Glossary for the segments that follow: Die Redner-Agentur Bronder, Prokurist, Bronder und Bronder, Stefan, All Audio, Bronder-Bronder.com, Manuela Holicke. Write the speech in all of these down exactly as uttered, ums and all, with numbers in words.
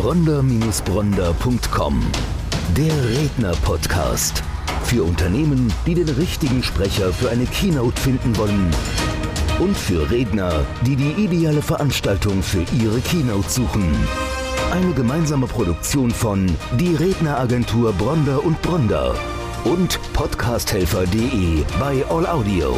Bronder Bronder Punkt com. Der Redner-Podcast. Für Unternehmen, die den richtigen Sprecher für eine Keynote finden wollen. Und für Redner, die die ideale Veranstaltung für ihre Keynote suchen. Eine gemeinsame Produktion von Die Redner-Agentur Bronder und Bronder und Podcasthelfer punkt de bei All Audio.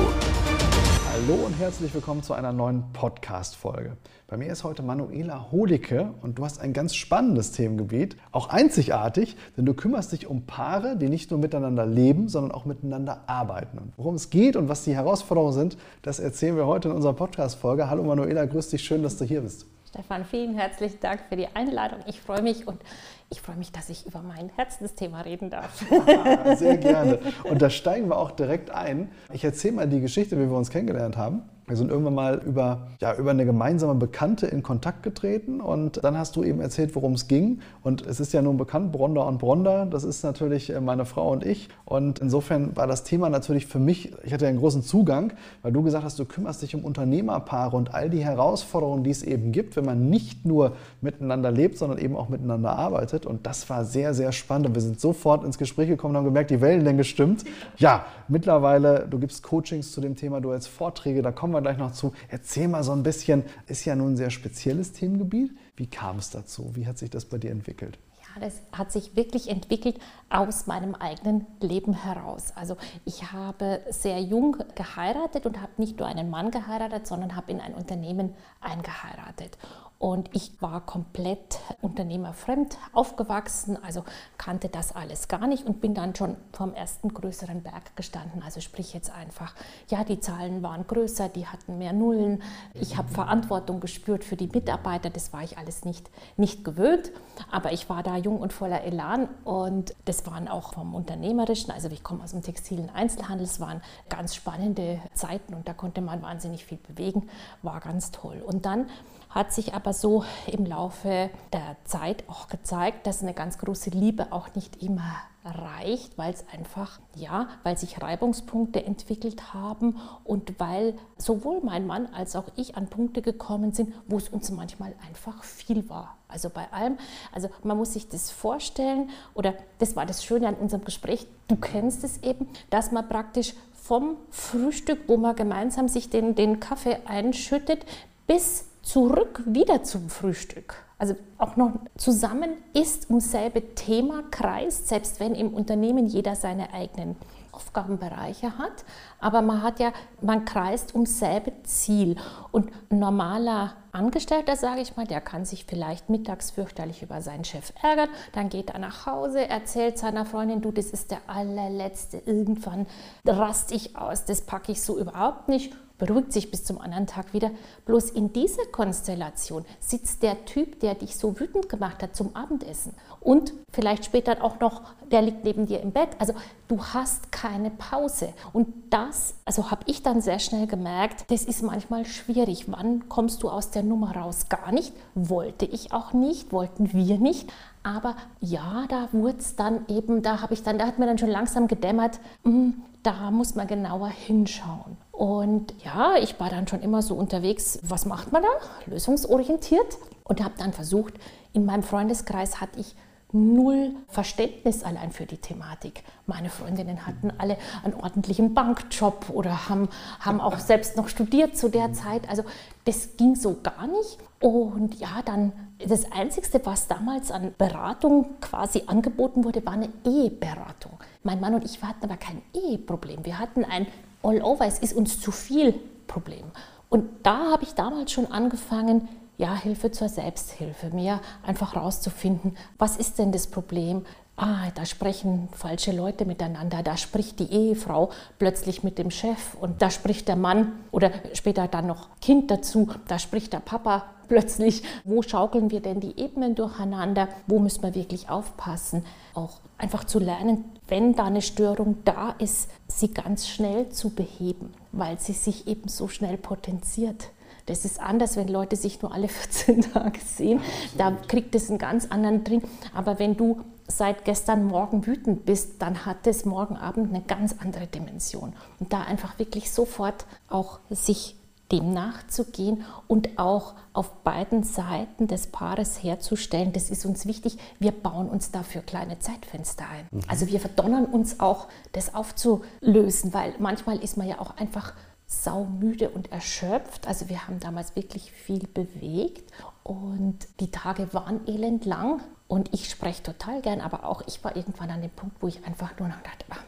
Hallo und herzlich willkommen zu einer neuen Podcast-Folge. Bei mir ist heute Manuela Holicke und du hast ein ganz spannendes Themengebiet, auch einzigartig, denn du kümmerst dich um Paare, die nicht nur miteinander leben, sondern auch miteinander arbeiten. Und worum es geht und was die Herausforderungen sind, das erzählen wir heute in unserer Podcast-Folge. Hallo Manuela, grüß dich, schön, dass du hier bist. Stefan, vielen herzlichen Dank für die Einladung. Ich freue mich und ich freue mich, dass ich über mein Herzensthema reden darf. Ah, sehr gerne. Und da steigen wir auch direkt ein. Ich erzähle mal die Geschichte, wie wir uns kennengelernt haben. Wir sind irgendwann mal über, ja, über eine gemeinsame Bekannte in Kontakt getreten und dann hast du eben erzählt, worum es ging. Und es ist ja nun bekannt, Bronder und Bronder, das ist natürlich meine Frau und ich. Und insofern war das Thema natürlich für mich, ich hatte einen großen Zugang, weil du gesagt hast, du kümmerst dich um Unternehmerpaare und all die Herausforderungen, die es eben gibt, wenn man nicht nur miteinander lebt, sondern eben auch miteinander arbeitet. Und das war sehr, sehr spannend. Und wir sind sofort ins Gespräch gekommen und haben gemerkt, die Wellenlänge stimmt. Ja, mittlerweile, du gibst Coachings zu dem Thema, du hältst Vorträge, da kommen wir gleich noch zu. Erzähl mal so ein bisschen, ist ja nun ein sehr spezielles Themengebiet. Wie kam es dazu? Wie hat sich das bei dir entwickelt? Ja, das hat sich wirklich entwickelt aus meinem eigenen Leben heraus. Also ich habe sehr jung geheiratet und habe nicht nur einen Mann geheiratet, sondern habe in ein Unternehmen eingeheiratet. Und ich war komplett unternehmerfremd aufgewachsen, also kannte das alles gar nicht und bin dann schon vom ersten größeren Berg gestanden. Also sprich jetzt einfach, ja, die Zahlen waren größer, die hatten mehr Nullen. Ich habe Verantwortung gespürt für die Mitarbeiter, das war ich alles nicht, nicht gewöhnt. Aber ich war da jung und voller Elan und das waren auch vom Unternehmerischen, also ich komme aus dem textilen Einzelhandel, es waren ganz spannende Zeiten und da konnte man wahnsinnig viel bewegen, war ganz toll. Und dann hat sich aber so im Laufe der Zeit auch gezeigt, dass eine ganz große Liebe auch nicht immer reicht, weil es einfach, ja, weil sich Reibungspunkte entwickelt haben und weil sowohl mein Mann als auch ich an Punkte gekommen sind, wo es uns manchmal einfach viel war. Also bei allem, also man muss sich das vorstellen, oder das war das Schöne an unserem Gespräch, du kennst es eben, dass man praktisch vom Frühstück, wo man gemeinsam sich den, den Kaffee einschüttet, bis zurück wieder zum Frühstück. Also auch noch zusammen ist um selbe Thema kreist, selbst wenn im Unternehmen jeder seine eigenen Aufgabenbereiche hat, aber man hat ja, man kreist um selbe Ziel. Und ein normaler Angestellter, sage ich mal, der kann sich vielleicht mittags fürchterlich über seinen Chef ärgern, dann geht er nach Hause, erzählt seiner Freundin, du, das ist der allerletzte, irgendwann raste ich aus, das packe ich so überhaupt nicht, beruhigt sich bis zum anderen Tag wieder. Bloß in dieser Konstellation sitzt der Typ, der dich so wütend gemacht hat, zum Abendessen. Und vielleicht später auch noch, der liegt neben dir im Bett. Also du hast keine Pause. Und das, also habe ich dann sehr schnell gemerkt, das ist manchmal schwierig. Wann kommst du aus der Nummer raus? Gar nicht. Wollte ich auch nicht, wollten wir nicht. Aber ja, da wurde es dann eben, da habe ich dann, da hat mir dann schon langsam gedämmert, mh, da muss man genauer hinschauen. Und ja, ich war dann schon immer so unterwegs, was macht man da? Lösungsorientiert. Und habe dann versucht, in meinem Freundeskreis hatte ich null Verständnis allein für die Thematik. Meine Freundinnen hatten alle einen ordentlichen Bankjob oder haben, haben auch selbst noch studiert zu der Zeit. Also das ging so gar nicht. Und ja, dann das Einzige, was damals an Beratung quasi angeboten wurde, war eine Eheberatung. Mein Mann und ich hatten aber kein Eheproblem. Wir hatten ein All-Over, es ist uns zu viel Problem. Und da habe ich damals schon angefangen, ja, Hilfe zur Selbsthilfe, mir einfach rauszufinden, was ist denn das Problem? Ah, da sprechen falsche Leute miteinander, da spricht die Ehefrau plötzlich mit dem Chef und da spricht der Mann oder später dann noch Kind dazu, da spricht der Papa plötzlich. Wo schaukeln wir denn die Ebenen durcheinander? Wo müssen wir wirklich aufpassen? Auch einfach zu lernen, wenn da eine Störung da ist, sie ganz schnell zu beheben, weil sie sich eben so schnell potenziert. Das ist anders, wenn Leute sich nur alle vierzehn Tage sehen. Da kriegt es einen ganz anderen Drink. Aber wenn du seit gestern Morgen wütend bist, dann hat es morgen Abend eine ganz andere Dimension. Und da einfach wirklich sofort auch sich dem nachzugehen und auch auf beiden Seiten des Paares herzustellen, das ist uns wichtig. Wir bauen uns dafür kleine Zeitfenster ein. Mhm. Also wir verdonnern uns auch, das aufzulösen, weil manchmal ist man ja auch einfach saumüde und erschöpft. Also wir haben damals wirklich viel bewegt und die Tage waren elendlang und ich spreche total gern, aber auch ich war irgendwann an dem Punkt, wo ich einfach nur noch dachte, ach,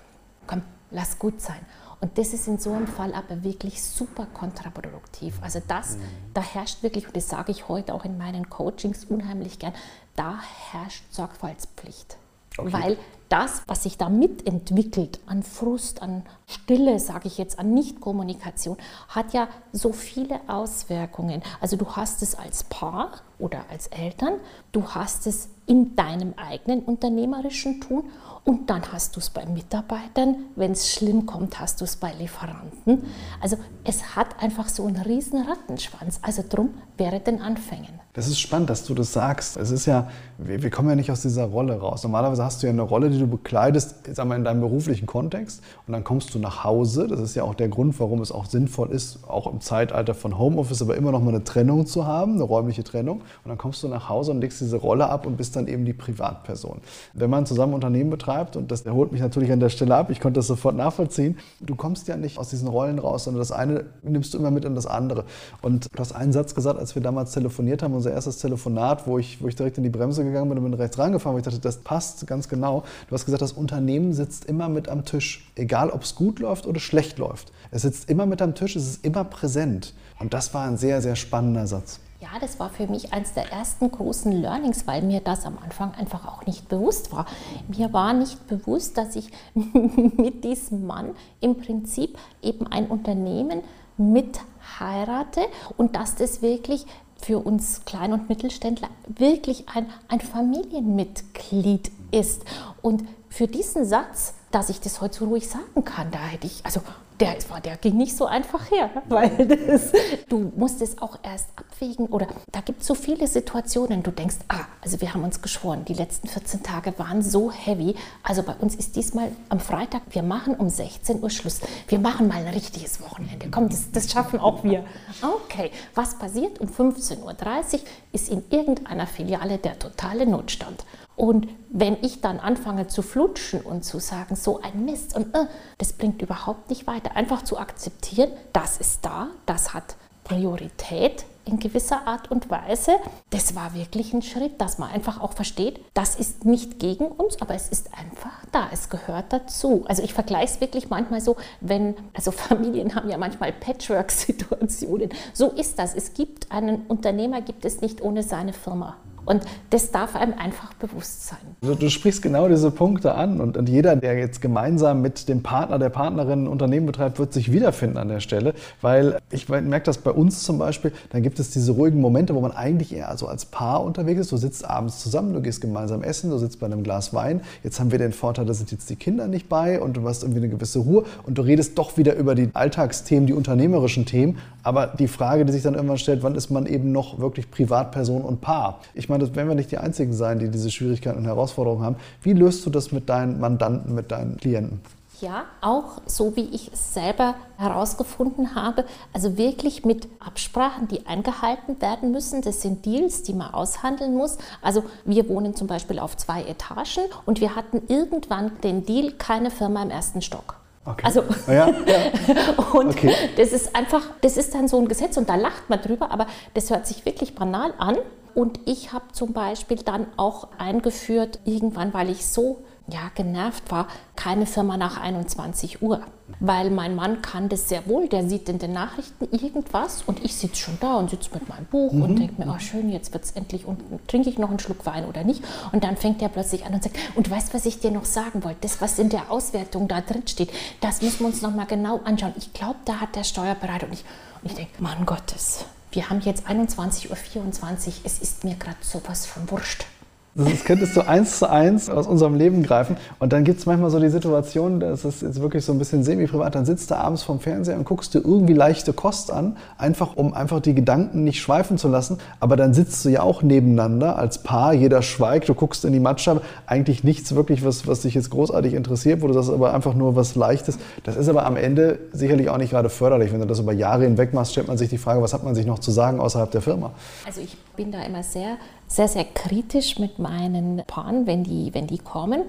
komm, lass gut sein. Und das ist in so einem Fall aber wirklich super kontraproduktiv. Also das, mhm. da herrscht wirklich, und das sage ich heute auch in meinen Coachings unheimlich gern, da herrscht Sorgfaltspflicht. Okay. Weil das, was sich da mitentwickelt, an Frust, an Stille, sage ich jetzt, an Nichtkommunikation, hat ja so viele Auswirkungen. Also du hast es als Paar oder als Eltern, du hast es in deinem eigenen unternehmerischen Tun und dann hast du es bei Mitarbeitern, wenn es schlimm kommt, hast du es bei Lieferanten. Also es hat einfach so einen riesen Rattenschwanz, also drum wäre den Anfängen. Das ist spannend, dass du das sagst. Es ist ja, wir, wir kommen ja nicht aus dieser Rolle raus. Normalerweise hast du ja eine Rolle, die du bekleidest, jetzt einmal in deinem beruflichen Kontext und dann kommst du nach Hause. Das ist ja auch der Grund, warum es auch sinnvoll ist, auch im Zeitalter von Homeoffice, aber immer noch mal eine Trennung zu haben, eine räumliche Trennung. Und dann kommst du nach Hause und legst diese Rolle ab und bist dann eben die Privatperson. Wenn man zusammen Unternehmen betreibt, und das holt mich natürlich an der Stelle ab, ich konnte das sofort nachvollziehen, du kommst ja nicht aus diesen Rollen raus, sondern das eine nimmst du immer mit in das andere. Und du hast einen Satz gesagt, als wir damals telefoniert haben, unser erstes Telefonat, wo ich, wo ich direkt in die Bremse gegangen bin und bin rechts rangefahren, weil ich dachte, das passt ganz genau. Du hast gesagt, das Unternehmen sitzt immer mit am Tisch, egal ob es gut läuft oder schlecht läuft. Es sitzt immer mit am Tisch, es ist immer präsent. Und das war ein sehr, sehr spannender Satz. Ja, das war für mich eines der ersten großen Learnings, weil mir das am Anfang einfach auch nicht bewusst war. Mir war nicht bewusst, dass ich mit diesem Mann im Prinzip eben ein Unternehmen mit heirate und dass das wirklich für uns Klein- und Mittelständler wirklich ein, ein Familienmitglied ist. Und für diesen Satz, dass ich das heute so ruhig sagen kann, da hätte ich, also der, der ging nicht so einfach her, weil das, du musst es auch erst abwägen oder da gibt es so viele Situationen, du denkst, ah, also wir haben uns geschworen, die letzten vierzehn Tage waren so heavy, also bei uns ist diesmal am Freitag, wir machen um sechzehn Uhr Schluss, wir machen mal ein richtiges Wochenende, komm, das, das schaffen auch wir. Okay, was passiert? Um fünfzehn Uhr dreißig ist in irgendeiner Filiale der totale Notstand. Und wenn ich dann anfange zu flutschen und zu sagen, so ein Mist und äh, das bringt überhaupt nicht weiter, einfach zu akzeptieren, das ist da, das hat Priorität in gewisser Art und Weise, das war wirklich ein Schritt, dass man einfach auch versteht, das ist nicht gegen uns, aber es ist einfach da, es gehört dazu. Also ich vergleiche es wirklich manchmal so, wenn, also Familien haben ja manchmal Patchwork-Situationen, so ist das, es gibt einen Unternehmer, gibt es nicht ohne seine Firma. Und das darf einem einfach bewusst sein. Also du sprichst genau diese Punkte an und, und jeder, der jetzt gemeinsam mit dem Partner, der Partnerin ein Unternehmen betreibt, wird sich wiederfinden an der Stelle, weil ich merke das bei uns zum Beispiel, dann gibt es diese ruhigen Momente, wo man eigentlich eher so als Paar unterwegs ist, du sitzt abends zusammen, du gehst gemeinsam essen, du sitzt bei einem Glas Wein, jetzt haben wir den Vorteil, da sind jetzt die Kinder nicht bei und du hast irgendwie eine gewisse Ruhe und du redest doch wieder über die Alltagsthemen, die unternehmerischen Themen, aber die Frage, die sich dann irgendwann stellt, wann ist man eben noch wirklich Privatperson und Paar? Ich meine, das werden wir nicht die Einzigen sein, die diese Schwierigkeiten und Herausforderungen haben. Wie löst du das mit deinen Mandanten, mit deinen Klienten? Ja, auch so wie ich es selber herausgefunden habe, also wirklich mit Absprachen, die eingehalten werden müssen. Das sind Deals, die man aushandeln muss. Also wir wohnen zum Beispiel auf zwei Etagen und wir hatten irgendwann den Deal, keine Firma im ersten Stock. Okay. Also, ja, ja. Und okay. Das ist einfach, das ist dann so ein Gesetz und da lacht man drüber, aber das hört sich wirklich banal an. Und ich habe zum Beispiel dann auch eingeführt, irgendwann, weil ich so ja, genervt war, keine Firma nach einundzwanzig Uhr. Weil mein Mann kann das sehr wohl, der sieht in den Nachrichten irgendwas und ich sitze schon da und sitze mit meinem Buch mhm. und denke mir, oh schön, jetzt wird es endlich, und trinke ich noch einen Schluck Wein oder nicht. Und dann fängt er plötzlich an und sagt, und weißt du, was ich dir noch sagen wollte? Das, was in der Auswertung da drin steht, das müssen wir uns noch mal genau anschauen. Ich glaube, da hat der Steuerberater, und ich, und ich denke, Mann Gottes, wir haben jetzt einundzwanzig Uhr vierundzwanzig, es ist mir gerade sowas von wurscht. Das könntest du eins zu eins aus unserem Leben greifen. Und dann gibt es manchmal so die Situation, das ist jetzt wirklich so ein bisschen semi-privat, dann sitzt du abends vorm Fernseher und guckst dir irgendwie leichte Kost an, einfach um einfach die Gedanken nicht schweifen zu lassen. Aber dann sitzt du ja auch nebeneinander als Paar, jeder schweigt, du guckst in die Matsche, eigentlich nichts wirklich, was, was dich jetzt großartig interessiert, wo du sagst, aber einfach nur was Leichtes. Das ist aber am Ende sicherlich auch nicht gerade förderlich. Wenn du das über Jahre hinweg machst, stellt man sich die Frage, was hat man sich noch zu sagen außerhalb der Firma? Also ich bin da immer sehr, sehr, sehr kritisch mit meinen Paaren, wenn die, wenn die kommen.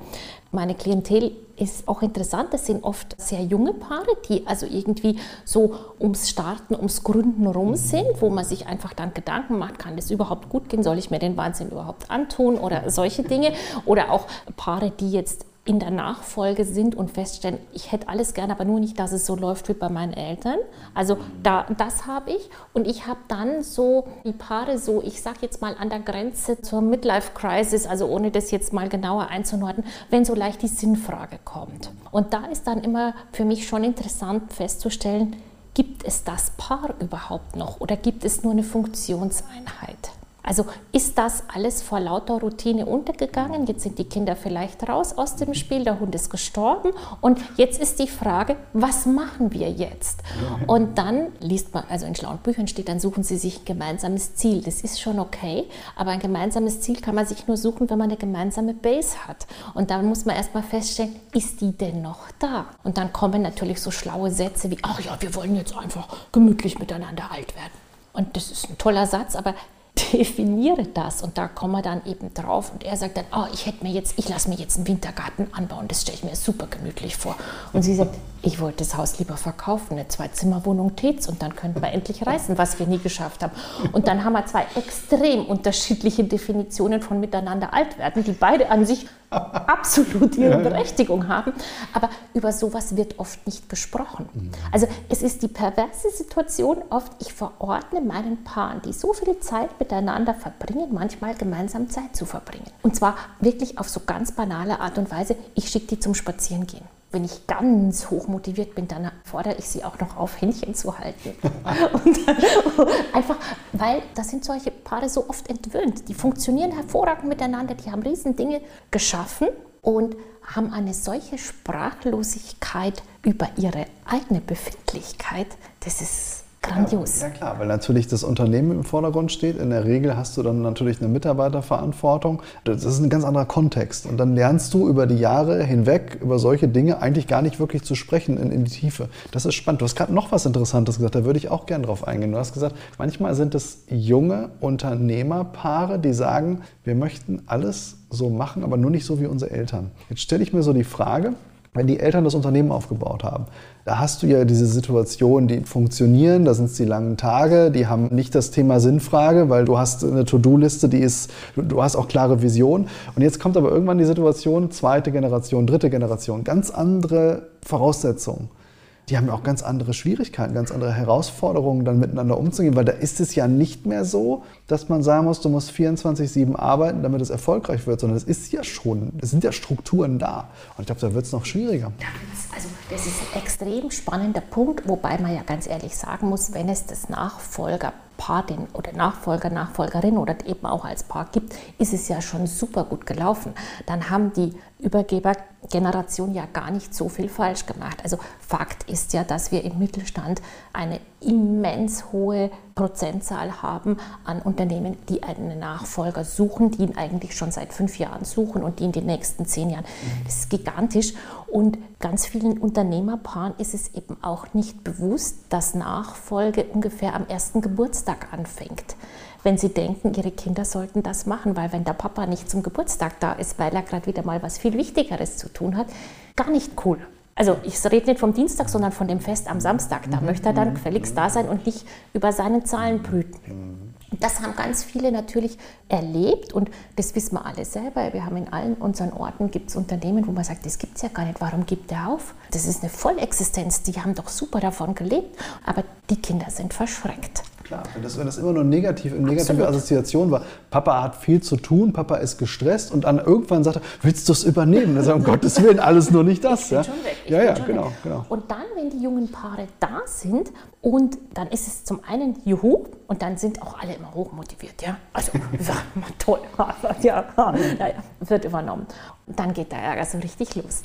Meine Klientel ist auch interessant, das sind oft sehr junge Paare, die also irgendwie so ums Starten, ums Gründen rum sind, wo man sich einfach dann Gedanken macht, kann das überhaupt gut gehen, soll ich mir den Wahnsinn überhaupt antun oder solche Dinge. Oder auch Paare, die jetzt in der Nachfolge sind und feststellen, ich hätte alles gern, aber nur nicht, dass es so läuft wie bei meinen Eltern. Also da, das habe ich. Und ich habe dann so die Paare so, ich sage jetzt mal an der Grenze zur Midlife-Crisis, also ohne das jetzt mal genauer einzunorden, wenn so leicht die Sinnfrage kommt. Und da ist dann immer für mich schon interessant festzustellen, gibt es das Paar überhaupt noch oder gibt es nur eine Funktionseinheit? Also ist das alles vor lauter Routine untergegangen? Jetzt sind die Kinder vielleicht raus aus dem Spiel, der Hund ist gestorben und jetzt ist die Frage, was machen wir jetzt? Und dann liest man, also in schlauen Büchern steht, dann suchen sie sich ein gemeinsames Ziel. Das ist schon okay, aber ein gemeinsames Ziel kann man sich nur suchen, wenn man eine gemeinsame Base hat. Und dann muss man erstmal feststellen, ist die denn noch da? Und dann kommen natürlich so schlaue Sätze wie, ach ja, wir wollen jetzt einfach gemütlich miteinander alt werden. Und das ist ein toller Satz, aber definiere das und da kommen wir dann eben drauf und er sagt dann, oh, ich hätte mir jetzt, ich lasse mir jetzt einen Wintergarten anbauen, das stelle ich mir super gemütlich vor. Und sie sagt, ich wollte das Haus lieber verkaufen, eine Zwei-Zimmer-Wohnung tät's und dann könnten wir endlich reisen, was wir nie geschafft haben. Und dann haben wir zwei extrem unterschiedliche Definitionen von miteinander alt werden, die beide an sich absolut ihre Berechtigung haben, aber über sowas wird oft nicht gesprochen. Also es ist die perverse Situation oft, ich verordne meinen Paaren, die so viel Zeit miteinander verbringen, manchmal gemeinsam Zeit zu verbringen. Und zwar wirklich auf so ganz banale Art und Weise, ich schicke die zum Spazierengehen. Wenn ich ganz hoch motiviert bin, dann fordere ich sie auch noch auf, Händchen zu halten. Und einfach, weil das sind solche Paare so oft entwöhnt. Die funktionieren hervorragend miteinander, die haben riesen Dinge geschaffen und haben eine solche Sprachlosigkeit über ihre eigene Befindlichkeit. Das ist grandios. Ja, ja klar, weil natürlich das Unternehmen im Vordergrund steht. In der Regel hast du dann natürlich eine Mitarbeiterverantwortung. Das ist ein ganz anderer Kontext. Und dann lernst du über die Jahre hinweg über solche Dinge eigentlich gar nicht wirklich zu sprechen in, in die Tiefe. Das ist spannend. Du hast gerade noch was Interessantes gesagt, da würde ich auch gerne drauf eingehen. Du hast gesagt, manchmal sind es junge Unternehmerpaare, die sagen, wir möchten alles so machen, aber nur nicht so wie unsere Eltern. Jetzt stelle ich mir so die Frage, wenn die Eltern das Unternehmen aufgebaut haben, da hast du ja diese Situation, die funktionieren, da sind es die langen Tage, die haben nicht das Thema Sinnfrage, weil du hast eine To-Do-Liste, die ist, du hast auch klare Vision. Und jetzt kommt aber irgendwann die Situation, zweite Generation, dritte Generation, ganz andere Voraussetzungen. Die haben ja auch ganz andere Schwierigkeiten, ganz andere Herausforderungen, dann miteinander umzugehen, weil da ist es ja nicht mehr so, dass man sagen muss, du musst vierundzwanzig sieben arbeiten, damit es erfolgreich wird, sondern es ist ja schon, es sind ja Strukturen da. Und ich glaube, da wird es noch schwieriger. Also das ist ein extrem spannender Punkt, wobei man ja ganz ehrlich sagen muss, wenn es das Nachfolger Paar den, oder Nachfolger, Nachfolgerin oder eben auch als Paar gibt, ist es ja schon super gut gelaufen. Dann haben die Übergebergeneration ja gar nicht so viel falsch gemacht. Also Fakt ist ja, dass wir im Mittelstand eine immens hohe Prozentzahl haben an Unternehmen, die einen Nachfolger suchen, die ihn eigentlich schon seit fünf Jahren suchen und die in den nächsten zehn Jahren. Das ist gigantisch. Und ganz vielen Unternehmerpaaren ist es eben auch nicht bewusst, dass Nachfolge ungefähr am ersten Geburtstag anfängt, wenn sie denken, ihre Kinder sollten das machen, weil wenn der Papa nicht zum Geburtstag da ist, weil er gerade wieder mal was viel Wichtigeres zu tun hat, gar nicht cool. Also ich rede nicht vom Dienstag, sondern von dem Fest am Samstag. Da möchte er dann gefälligst da sein und nicht über seine Zahlen brüten. Das haben ganz viele natürlich erlebt und das wissen wir alle selber. Wir haben in allen unseren Orten gibt's Unternehmen, wo man sagt, das gibt's ja gar nicht, warum gibt der auf? Das ist eine Vollexistenz, die haben doch super davon gelebt, aber die Kinder sind verschreckt. Klar, wenn das, wenn das immer nur negativ, in negative Assoziation war. Papa hat viel zu tun, Papa ist gestresst und dann irgendwann sagt er, willst du es übernehmen? Er sagt, um Gottes Willen, alles nur nicht das. Ich bin ja schon weg. Ich ja, ja, genau, genau. Und dann, wenn die jungen Paare da sind und dann ist es zum einen Juhu und dann sind auch alle immer hochmotiviert. Ja? Also, toll, ja, naja, wird übernommen. Und dann geht der Ärger so richtig los,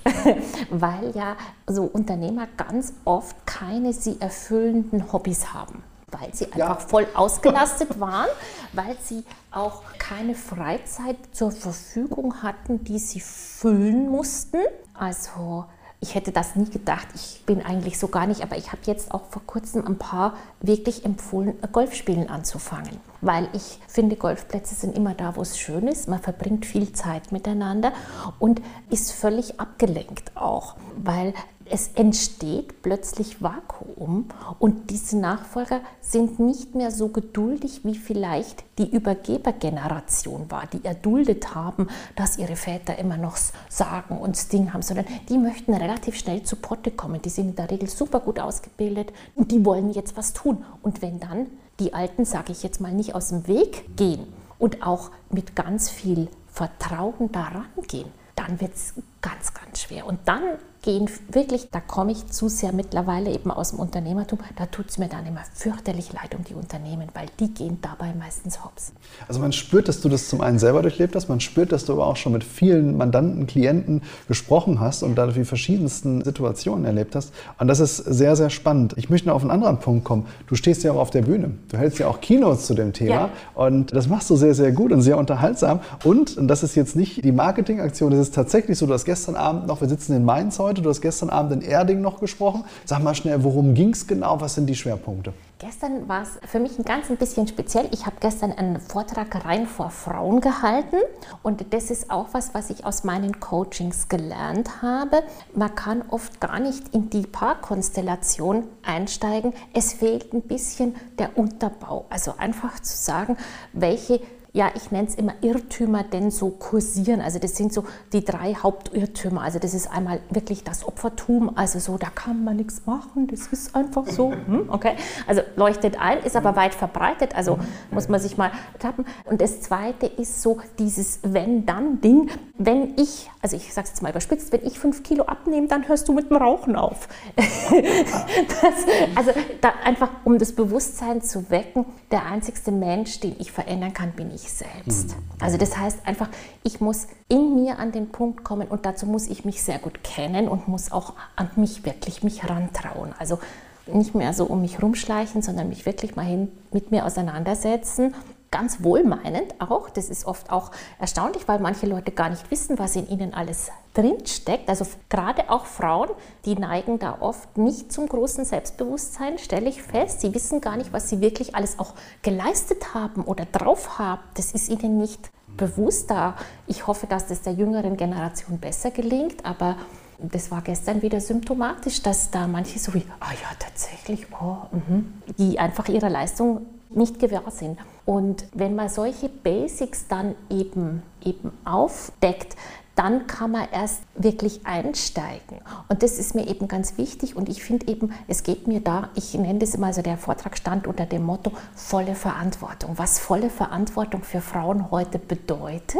weil ja so Unternehmer ganz oft keine sie erfüllenden Hobbys haben. Weil sie einfach ja. voll ausgelastet waren, weil sie auch keine Freizeit zur Verfügung hatten, die sie füllen mussten. Also ich hätte das nie gedacht, ich bin eigentlich so gar nicht, aber ich habe jetzt auch vor kurzem ein paar wirklich empfohlen, Golfspielen anzufangen. Weil ich finde, Golfplätze sind immer da, wo es schön ist. Man verbringt viel Zeit miteinander und ist völlig abgelenkt auch, weil es entsteht plötzlich Vakuum und diese Nachfolger sind nicht mehr so geduldig, wie vielleicht die Übergebergeneration war, die erduldet haben, dass ihre Väter immer noch sagen und das Ding haben, sondern die möchten relativ schnell zu Potte kommen. Die sind in der Regel super gut ausgebildet und die wollen jetzt was tun. Und wenn dann die Alten, sage ich jetzt mal, nicht aus dem Weg gehen und auch mit ganz viel Vertrauen daran gehen, dann wird es ganz, ganz schwer. Und dann gehen wirklich, da komme ich zu sehr mittlerweile eben aus dem Unternehmertum, da tut es mir dann immer fürchterlich leid um die Unternehmen, weil die gehen dabei meistens hops. Also man spürt, dass du das zum einen selber durchlebt hast, man spürt, dass du aber auch schon mit vielen Mandanten, Klienten gesprochen hast und da die verschiedensten Situationen erlebt hast. Und das ist sehr, sehr spannend. Ich möchte noch auf einen anderen Punkt kommen. Du stehst ja auch auf der Bühne. Du hältst ja auch Keynotes zu dem Thema. Ja. Und das machst du sehr, sehr gut und sehr unterhaltsam. Und, und das ist jetzt nicht die Marketingaktion, das ist tatsächlich so, dass gestern Abend noch, wir sitzen in Mainz heute, du hast gestern Abend in Erding noch gesprochen. Sag mal schnell, worum ging es genau? Was sind die Schwerpunkte? Gestern war es für mich ein ganz ein bisschen speziell. Ich habe gestern einen Vortrag rein vor Frauen gehalten. Und das ist auch was, was ich aus meinen Coachings gelernt habe. Man kann oft gar nicht in die Paarkonstellation einsteigen. Es fehlt ein bisschen der Unterbau. Also einfach zu sagen, welche ja, ich nenne es immer Irrtümer, denn so kursieren. Also das sind so die drei Hauptirrtümer. Also das ist einmal wirklich das Opfertum, also so, da kann man nichts machen, das ist einfach so. Hm, okay, also leuchtet ein, ist aber weit verbreitet, also muss man sich mal tappen. Und das Zweite ist so dieses Wenn-Dann-Ding. Wenn ich, also ich sage es jetzt mal überspitzt, wenn ich fünf Kilo abnehme, dann hörst du mit dem Rauchen auf. das, also da einfach, um das Bewusstsein zu wecken, der einzigste Mensch, den ich verändern kann, bin ich. Ich selbst. Also das heißt einfach, ich muss in mir an den Punkt kommen und dazu muss ich mich sehr gut kennen und muss auch an mich wirklich mich rantrauen. Also nicht mehr so um mich rumschleichen, sondern mich wirklich mal hin mit mir auseinandersetzen. Ganz wohlmeinend auch. Das ist oft auch erstaunlich, weil manche Leute gar nicht wissen, was in ihnen alles drin steckt. Also gerade auch Frauen, die neigen da oft nicht zum großen Selbstbewusstsein, stelle ich fest. Sie wissen gar nicht, was sie wirklich alles auch geleistet haben oder drauf haben. Das ist ihnen nicht bewusst. Da ich hoffe, dass das der jüngeren Generation besser gelingt, aber das war gestern wieder symptomatisch, dass da manche so wie, ah ja, tatsächlich, oh, mhm, die einfach ihrer Leistung nicht gewähr sind. Und wenn man solche Basics dann eben, eben aufdeckt, dann kann man erst wirklich einsteigen. Und das ist mir eben ganz wichtig. Und ich finde eben, es geht mir da, ich nenne das immer, also der Vortrag stand unter dem Motto volle Verantwortung. Was volle Verantwortung für Frauen heute bedeutet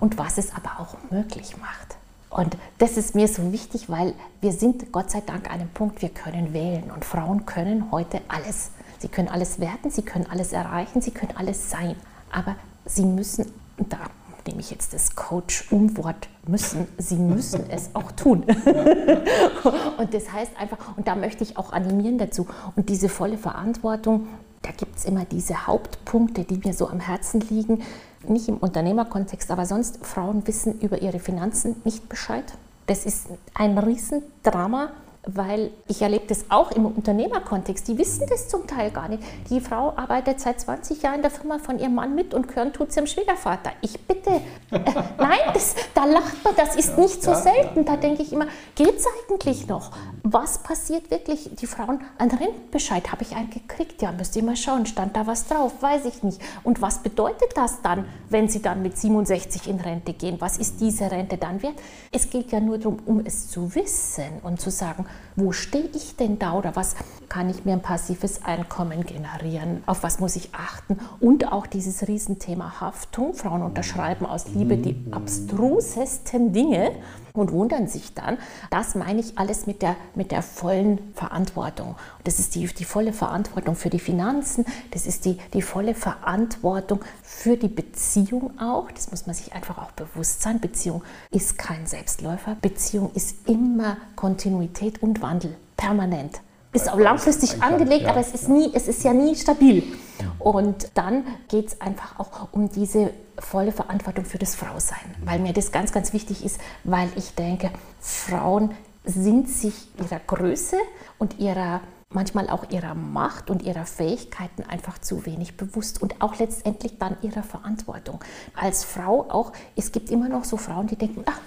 und was es aber auch möglich macht. Und das ist mir so wichtig, weil wir sind Gott sei Dank an einem Punkt, wir können wählen. Und Frauen können heute alles. Sie können alles werden, sie können alles erreichen, sie können alles sein. Aber sie müssen, da nehme ich jetzt das Coach-Umwort müssen, sie müssen es auch tun. Und das heißt einfach, und da möchte ich auch animieren dazu. Und diese volle Verantwortung, da gibt es immer diese Hauptpunkte, die mir so am Herzen liegen. Nicht im Unternehmerkontext, aber sonst, Frauen wissen über ihre Finanzen nicht Bescheid. Das ist ein Riesendrama, weil ich erlebe das auch im Unternehmerkontext. Die wissen das zum Teil gar nicht. Die Frau arbeitet seit zwanzig Jahren in der Firma von ihrem Mann mit und gehören tut sie dem Schwiegervater. Ich bitte. Äh, nein, das, da lacht man, das ist ja nicht so ja, selten. Ja. Da denke ich immer, geht's eigentlich noch? was passiert wirklich? Die Frauen, einen Rentenbescheid habe ich einen gekriegt, ja, müsst ihr mal schauen, stand da was drauf, weiß ich nicht. Und was bedeutet das dann, wenn sie dann mit siebenundsechzig in Rente gehen? Was ist diese Rente dann wert? Es geht ja nur darum, um es zu wissen und zu sagen, wo stehe ich denn da oder was kann ich mir ein passives Einkommen generieren? Auf was muss ich achten? Und auch dieses Riesenthema Haftung. Frauen unterschreiben aus Liebe die abstrusesten Dinge und wundern sich dann. Das meine ich alles mit der, mit der vollen Verantwortung. Das ist die, die volle Verantwortung für die Finanzen, das ist die, die volle Verantwortung für die Beziehung auch. Das muss man sich einfach auch bewusst sein. Beziehung ist kein Selbstläufer. Beziehung ist immer Kontinuität und Wandel, permanent. Ist auch langfristig angelegt, ja, aber es ist, ja. nie, es ist ja nie stabil. Ja. Und dann geht es einfach auch um diese volle Verantwortung für das Frausein, weil mir das ganz, ganz wichtig ist, weil ich denke, Frauen sind sich ihrer Größe und ihrer, manchmal auch ihrer Macht und ihrer Fähigkeiten einfach zu wenig bewusst und auch letztendlich dann ihrer Verantwortung. Als Frau auch, es gibt immer noch so Frauen, die denken, ach,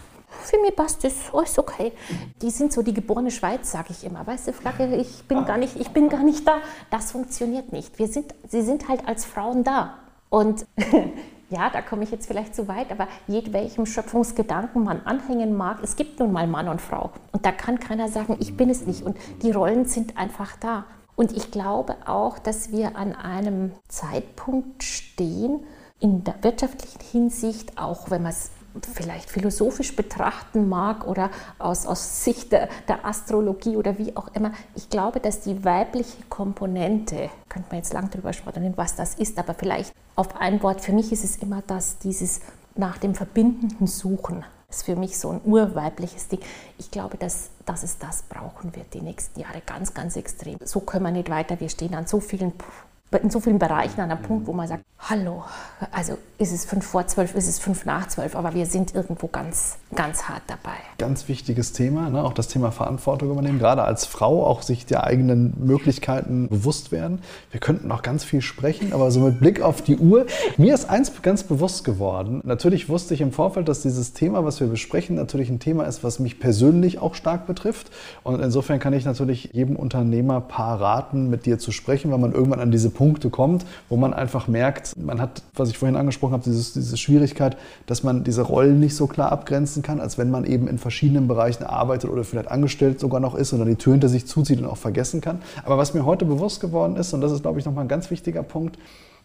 für mich passt das, alles okay. Die sind so die geborene Schweiz, sage ich immer. Weißt du, Flagge, ich bin gar nicht, ich bin gar nicht da. Das funktioniert nicht. Wir sind, sie sind halt als Frauen da. Und ja, da komme ich jetzt vielleicht zu weit, aber jedwelchem Schöpfungsgedanken man anhängen mag, es gibt nun mal Mann und Frau. Und da kann keiner sagen, ich bin es nicht. Und die Rollen sind einfach da. Und ich glaube auch, dass wir an einem Zeitpunkt stehen, in der wirtschaftlichen Hinsicht, auch wenn man es vielleicht philosophisch betrachten mag oder aus, aus Sicht der, der Astrologie oder wie auch immer. Ich glaube, dass die weibliche Komponente, könnte man jetzt lang drüber sprechen, was das ist, aber vielleicht auf ein Wort, für mich ist es immer das, dieses nach dem Verbindenden suchen. Das ist für mich so ein urweibliches Ding. Ich glaube, dass, dass es das brauchen wird die nächsten Jahre ganz, ganz extrem. So können wir nicht weiter. Wir stehen an so vielen in so vielen Bereichen an einem Punkt, wo man sagt, hallo, also ist es fünf vor zwölf, ist es fünf nach zwölf, aber wir sind irgendwo ganz, ganz hart dabei. Ganz wichtiges Thema, ne? Auch das Thema Verantwortung übernehmen, gerade als Frau auch sich der eigenen Möglichkeiten bewusst werden. Wir könnten noch ganz viel sprechen, aber so mit Blick auf die Uhr. Mir ist eins ganz bewusst geworden, natürlich wusste ich im Vorfeld, dass dieses Thema, was wir besprechen, natürlich ein Thema ist, was mich persönlich auch stark betrifft. Und insofern kann ich natürlich jedem Unternehmerpaar raten, mit dir zu sprechen, weil man irgendwann an diese Punkte kommt, wo man einfach merkt, man hat, was ich vorhin angesprochen habe, dieses, diese Schwierigkeit, dass man diese Rollen nicht so klar abgrenzen kann, als wenn man eben in verschiedenen Bereichen arbeitet oder vielleicht angestellt sogar noch ist und dann die Tür hinter sich zuzieht und auch vergessen kann. Aber was mir heute bewusst geworden ist, und das ist, glaube ich, nochmal ein ganz wichtiger Punkt,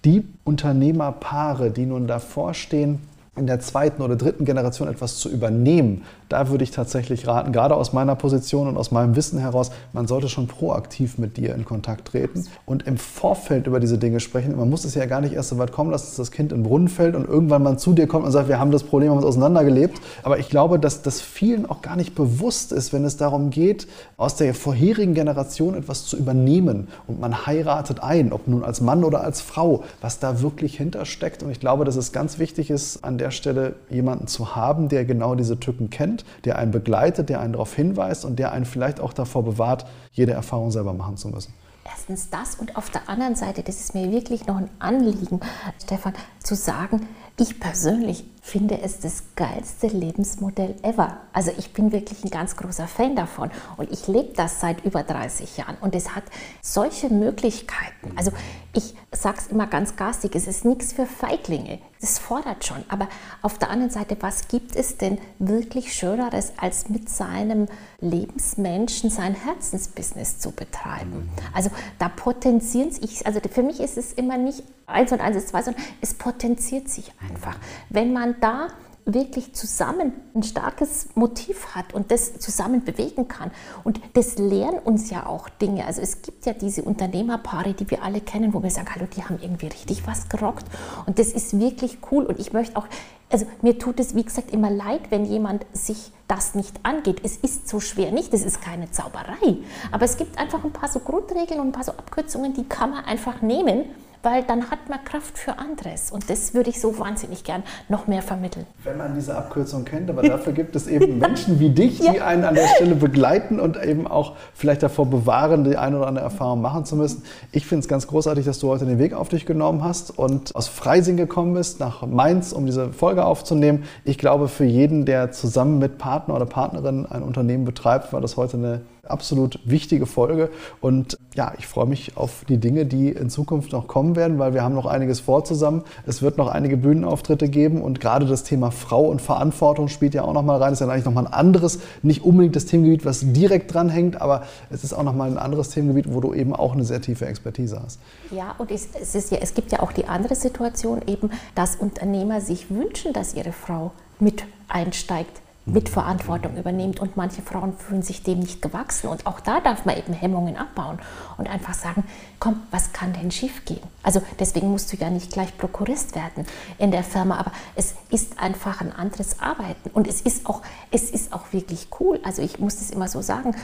die Unternehmerpaare, die nun davor stehen, in der zweiten oder dritten Generation etwas zu übernehmen, da würde ich tatsächlich raten, gerade aus meiner Position und aus meinem Wissen heraus, man sollte schon proaktiv mit dir in Kontakt treten und im Vorfeld über diese Dinge sprechen. Man muss es ja gar nicht erst so weit kommen lassen, dass das Kind in den Brunnen fällt und irgendwann man zu dir kommt und sagt, wir haben das Problem, haben uns auseinandergelebt. Aber ich glaube, dass das vielen auch gar nicht bewusst ist, wenn es darum geht, aus der vorherigen Generation etwas zu übernehmen und man heiratet ein, ob nun als Mann oder als Frau, was da wirklich hintersteckt. Und ich glaube, dass es ganz wichtig ist, an der Stelle jemanden zu haben, der genau diese Tücken kennt, der einen begleitet, der einen darauf hinweist und der einen vielleicht auch davor bewahrt, jede Erfahrung selber machen zu müssen. Erstens das und auf der anderen Seite, das ist mir wirklich noch ein Anliegen, Stefan, zu sagen, ich persönlich finde es das geilste Lebensmodell ever. Also ich bin wirklich ein ganz großer Fan davon und ich lebe das seit über dreißig Jahren und es hat solche Möglichkeiten. Also ich sage es immer ganz garstig, es ist nichts für Feiglinge, das fordert schon. Aber auf der anderen Seite, was gibt es denn wirklich Schöneres, als mit seinem Lebensmenschen sein Herzensbusiness zu betreiben? Also da potenzieren sich, also für mich ist es immer nicht eins und eins ist zwei, sondern es potenziert sich einfach. Wenn man da wirklich zusammen ein starkes Motiv hat und das zusammen bewegen kann. Und das lehren uns ja auch Dinge. Also es gibt ja diese Unternehmerpaare, die wir alle kennen, wo wir sagen, hallo, die haben irgendwie richtig was gerockt. Und das ist wirklich cool. Und ich möchte auch, also mir tut es, wie gesagt, immer leid, wenn jemand sich das nicht angeht. Es ist so schwer nicht, es ist keine Zauberei. Aber es gibt einfach ein paar so Grundregeln und ein paar so Abkürzungen, die kann man einfach nehmen, weil dann hat man Kraft für anderes. Und das würde ich so wahnsinnig gern noch mehr vermitteln. Wenn man diese Abkürzung kennt, aber dafür gibt es eben Menschen wie dich, die ja. einen an der Stelle begleiten und eben auch vielleicht davor bewahren, die eine oder andere Erfahrung machen zu müssen. Ich finde es ganz großartig, dass du heute den Weg auf dich genommen hast und aus Freising gekommen bist nach Mainz, um diese Folge aufzunehmen. Ich glaube, für jeden, der zusammen mit Partner oder Partnerin ein Unternehmen betreibt, war das heute eine absolut wichtige Folge. Und ja, ich freue mich auf die Dinge, die in Zukunft noch kommen werden, weil wir haben noch einiges vor zusammen. Es wird noch einige Bühnenauftritte geben und gerade das Thema Frau und Verantwortung spielt ja auch nochmal rein. Das ist ja eigentlich nochmal ein anderes, nicht unbedingt das Themengebiet, was direkt dran hängt, aber es ist auch nochmal ein anderes Themengebiet, wo du eben auch eine sehr tiefe Expertise hast. Ja, und es, es, ist ja, es gibt ja auch die andere Situation eben, dass Unternehmer sich wünschen, dass ihre Frau mit einsteigt, mit Verantwortung übernimmt und manche Frauen fühlen sich dem nicht gewachsen und auch da darf man eben Hemmungen abbauen und einfach sagen, komm, was kann denn schief gehen? Also deswegen musst du ja nicht gleich Prokurist werden in der Firma, aber es ist einfach ein anderes Arbeiten und es ist auch, es ist auch wirklich cool, also ich muss es immer so sagen,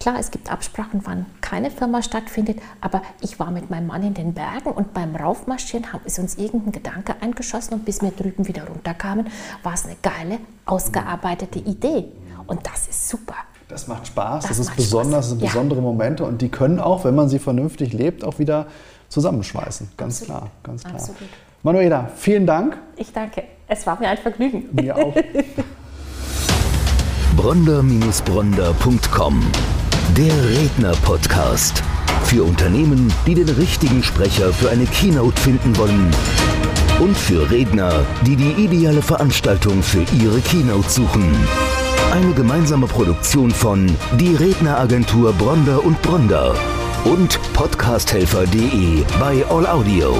klar, es gibt Absprachen, wann keine Firma stattfindet, aber ich war mit meinem Mann in den Bergen und beim Raufmarschieren ist uns irgendein Gedanke eingeschossen und bis wir drüben wieder runterkamen, war es eine geile, ausgearbeitete Idee. Und das ist super. Das macht Spaß, das, das ist besonders, das sind besondere ja. Momente und die können auch, wenn man sie vernünftig lebt, auch wieder zusammenschweißen. Ganz Absolut. klar, ganz klar. Absolut. Manuela, vielen Dank. Ich danke. Es war mir ein Vergnügen. Mir auch. Bronder Bronder Punkt com Der Redner-Podcast. Für Unternehmen, die den richtigen Sprecher für eine Keynote finden wollen. Und für Redner, die die ideale Veranstaltung für ihre Keynote suchen. Eine gemeinsame Produktion von Die Redner-Agentur Bronder und Bronder und Podcasthelfer punkt de bei All Audio.